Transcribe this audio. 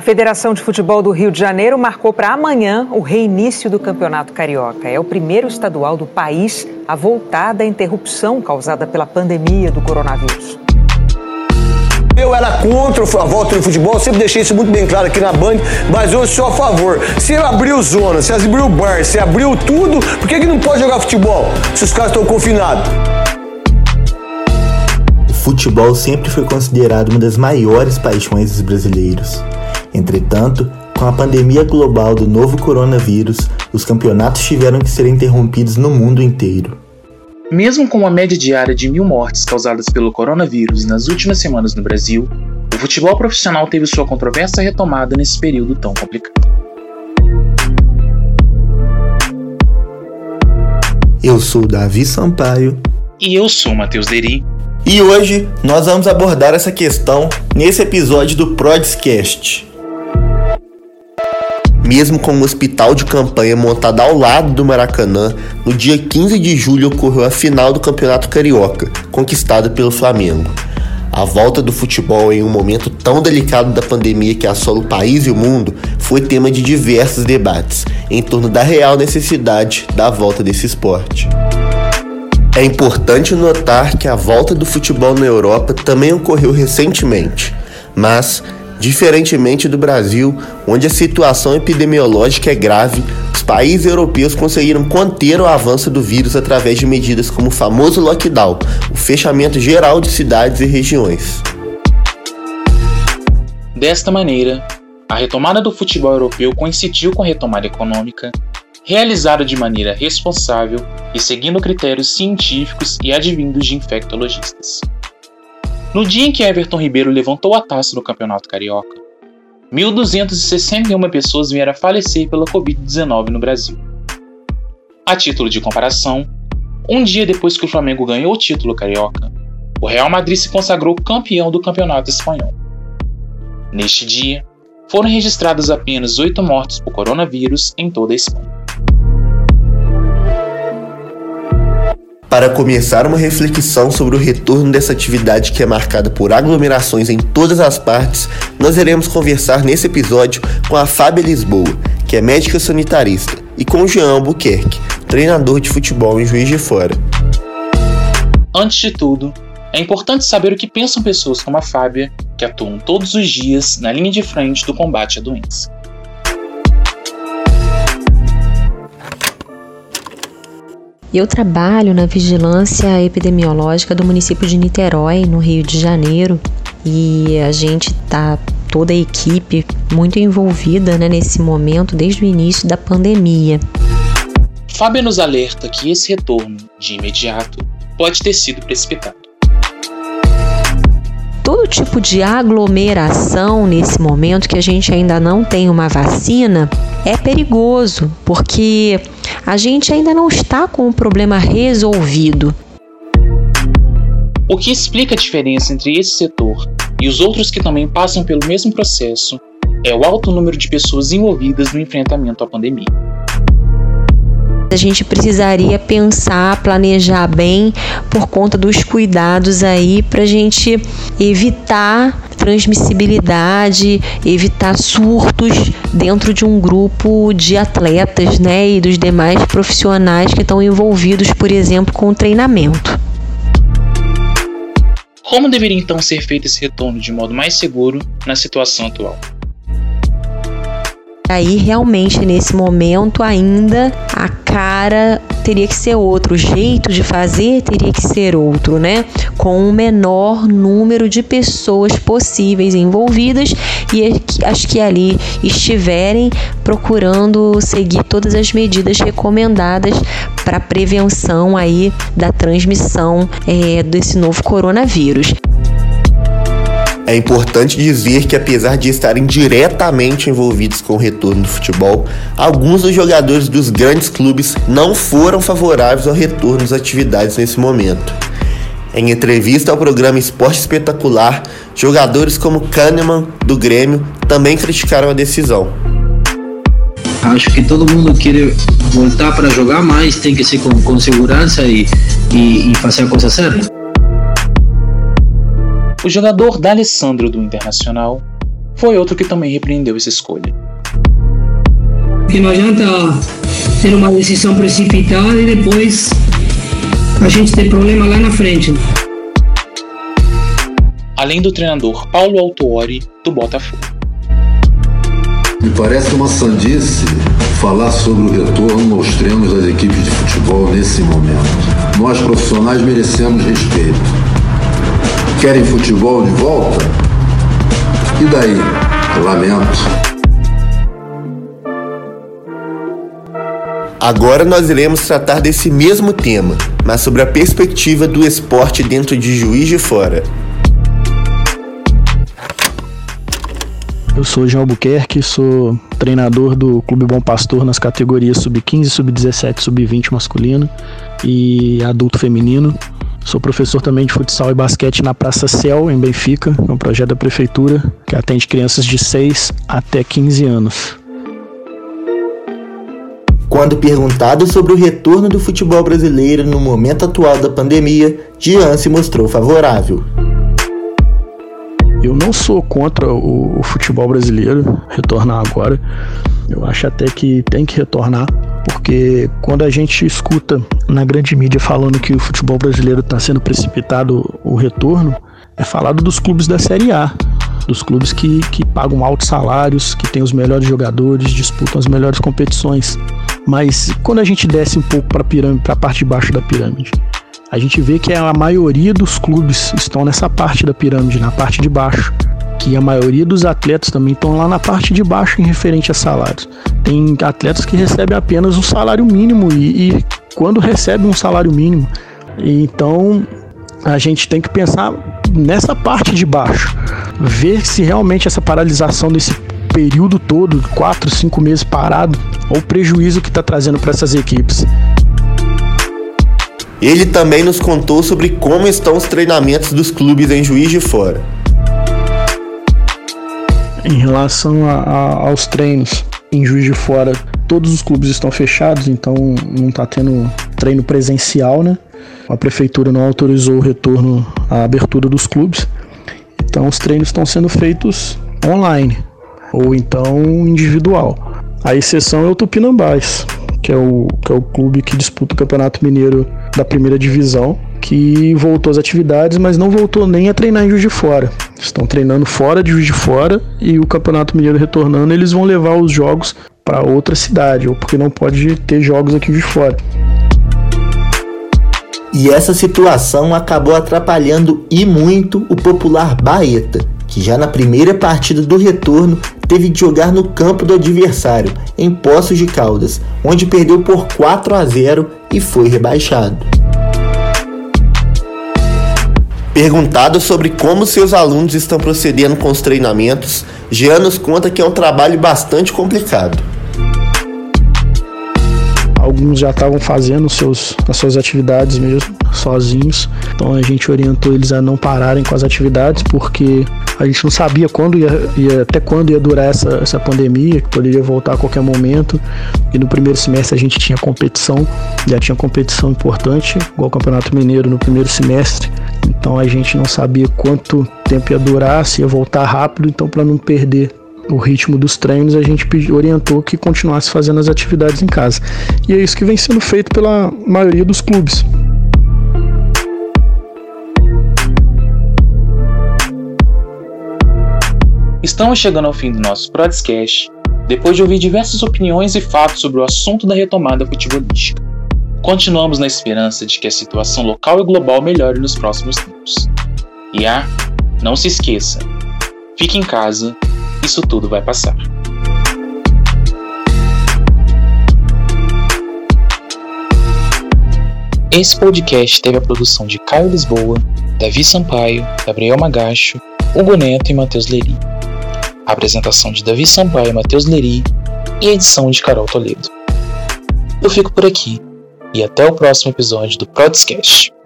A Federação de Futebol do Rio de Janeiro marcou para amanhã o reinício do Campeonato Carioca. É o primeiro estadual do país a voltar da interrupção causada pela pandemia do coronavírus. Eu era contra a volta do futebol, sempre deixei isso muito bem claro aqui na Band, mas hoje sou a favor. Se abriu zona, se abriu bar, se abriu tudo, por que não pode jogar futebol se os caras estão confinados? O futebol sempre foi considerado uma das maiores paixões dos brasileiros. Entretanto, com a pandemia global do novo coronavírus, os campeonatos tiveram que ser interrompidos no mundo inteiro. Mesmo com uma média diária de 1.000 mortes causadas pelo coronavírus nas últimas semanas no Brasil, o futebol profissional teve sua controversa retomada nesse período tão complicado. Eu sou Davi Sampaio. E eu sou Matheus Deri. E hoje nós vamos abordar essa questão nesse episódio do Prodscast. Mesmo com um hospital de campanha montado ao lado do Maracanã, no dia 15 de julho ocorreu a final do Campeonato Carioca, conquistado pelo Flamengo. A volta do futebol em um momento tão delicado da pandemia que assola o país e o mundo foi tema de diversos debates, em torno da real necessidade da volta desse esporte. É importante notar que a volta do futebol na Europa também ocorreu recentemente, mas diferentemente do Brasil, onde a situação epidemiológica é grave, os países europeus conseguiram conter o avanço do vírus através de medidas como o famoso lockdown, o fechamento geral de cidades e regiões. Desta maneira, a retomada do futebol europeu coincidiu com a retomada econômica, realizada de maneira responsável e seguindo critérios científicos e advindos de infectologistas. No dia em que Everton Ribeiro levantou a taça no Campeonato Carioca, 1.261 pessoas vieram a falecer pela Covid-19 no Brasil. A título de comparação, um dia depois que o Flamengo ganhou o título carioca, o Real Madrid se consagrou campeão do Campeonato Espanhol. Neste dia, foram registradas apenas 8 mortes por coronavírus em toda a Espanha. Para começar uma reflexão sobre o retorno dessa atividade que é marcada por aglomerações em todas as partes, nós iremos conversar nesse episódio com a Fábia Lisboa, que é médica sanitarista, e com o João Albuquerque, treinador de futebol em Juiz de Fora. Antes de tudo, é importante saber o que pensam pessoas como a Fábia, que atuam todos os dias na linha de frente do combate à doença. Eu trabalho na Vigilância Epidemiológica do município de Niterói, no Rio de Janeiro, e a gente está, toda a equipe, muito envolvida nesse momento desde o início da pandemia. Fábia nos alerta que esse retorno, de imediato, pode ter sido precipitado. Todo tipo de aglomeração nesse momento que a gente ainda não tem uma vacina é perigoso, porque a gente ainda não está com o problema resolvido. O que explica a diferença entre esse setor e os outros que também passam pelo mesmo processo é o alto número de pessoas envolvidas no enfrentamento à pandemia. A gente precisaria pensar, planejar bem por conta dos cuidados aí para a gente evitar transmissibilidade, evitar surtos dentro de um grupo de atletas, e dos demais profissionais que estão envolvidos, por exemplo, com o treinamento. Como deveria então ser feito esse retorno de modo mais seguro na situação atual? Aí realmente nesse momento ainda a cara teria que ser outra, o jeito de fazer teria que ser outro, com o menor número de pessoas possíveis envolvidas e as que ali estiverem procurando seguir todas as medidas recomendadas para a prevenção aí da transmissão desse novo coronavírus. É importante dizer que, apesar de estarem diretamente envolvidos com o retorno do futebol, alguns dos jogadores dos grandes clubes não foram favoráveis ao retorno das atividades nesse momento. Em entrevista ao programa Esporte Espetacular, jogadores como Kahneman, do Grêmio, também criticaram a decisão. Acho que todo mundo quer voltar para jogar, mas tem que ser com segurança e fazer a coisa certa. O jogador D'Alessandro do Internacional foi outro que também repreendeu essa escolha. Porque não adianta ter uma decisão precipitada e depois a gente ter problema lá na frente. Além do treinador Paulo Autuori, do Botafogo. Me parece uma sandice falar sobre o retorno aos treinos das equipes de futebol nesse momento. Nós, profissionais, merecemos respeito. Querem futebol de volta? E daí? Lamento. Agora nós iremos tratar desse mesmo tema, mas sobre a perspectiva do esporte dentro de Juiz de Fora. Eu sou João Albuquerque, sou treinador do Clube Bom Pastor nas categorias sub-15, sub-17, sub-20 masculino e adulto feminino. Sou professor também de futsal e basquete na Praça Céu, em Benfica, um projeto da prefeitura que atende crianças de 6 até 15 anos. Quando perguntado sobre o retorno do futebol brasileiro no momento atual da pandemia, Jean se mostrou favorável. Eu não sou contra o futebol brasileiro retornar agora. Eu acho até que tem que retornar, porque quando a gente escuta na grande mídia falando que o futebol brasileiro está sendo precipitado o retorno, é falado dos clubes da Série A. Dos clubes que pagam altos salários, que têm os melhores jogadores, disputam as melhores competições. Mas quando a gente desce um pouco para a parte de baixo da pirâmide, a gente vê que a maioria dos clubes estão nessa parte da pirâmide, na parte de baixo. Que a maioria dos atletas também estão lá na parte de baixo em referente a salários. Tem atletas que recebem apenas um salário mínimo e quando recebem um salário mínimo, então a gente tem que pensar nessa parte de baixo, ver se realmente essa paralisação desse período todo, 4, 5 meses parado, é o prejuízo que está trazendo para essas equipes. Ele também nos contou sobre como estão os treinamentos dos clubes em Juiz de Fora. Em relação aos treinos em Juiz de Fora, todos os clubes estão fechados, então não está tendo treino presencial, né? A prefeitura não autorizou o retorno à abertura dos clubes, então os treinos estão sendo feitos online ou então individual. A exceção é o Tupinambás, que é o clube que disputa o Campeonato Mineiro da primeira divisão, que voltou às atividades, mas não voltou nem a treinar em Juiz de Fora. Estão treinando fora de Juiz de Fora e o Campeonato Mineiro retornando, eles vão levar os jogos para outra cidade, ou porque não pode ter jogos aqui em Juiz de Fora. E essa situação acabou atrapalhando e muito o popular Baeta, que já na primeira partida do retorno teve de jogar no campo do adversário, em Poços de Caldas, onde perdeu por 4-0 e foi rebaixado. Perguntado sobre como seus alunos estão procedendo com os treinamentos, Jean nos conta que é um trabalho bastante complicado. Alguns já estavam fazendo as suas atividades mesmo, sozinhos. Então a gente orientou eles a não pararem com as atividades, porque a gente não sabia até quando ia durar essa pandemia, que poderia voltar a qualquer momento. E no primeiro semestre a gente tinha competição, já tinha competição importante, igual o Campeonato Mineiro no primeiro semestre. Então a gente não sabia quanto tempo ia durar, se ia voltar rápido. Então, para não perder o ritmo dos treinos, a gente orientou que continuasse fazendo as atividades em casa. E é isso que vem sendo feito pela maioria dos clubes. Estamos chegando ao fim do nosso Prodscast, depois de ouvir diversas opiniões e fatos sobre o assunto da retomada futebolística. Continuamos na esperança de que a situação local e global melhore nos próximos tempos. E não se esqueça, fique em casa, isso tudo vai passar. Esse podcast teve a produção de Caio Lisboa, Davi Sampaio, Gabriel Magacho, Hugo Neto e Matheus Leri. A apresentação de Davi Sampaio e Matheus Leri e a edição de Carol Toledo. Eu fico por aqui e até o próximo episódio do Prodscast.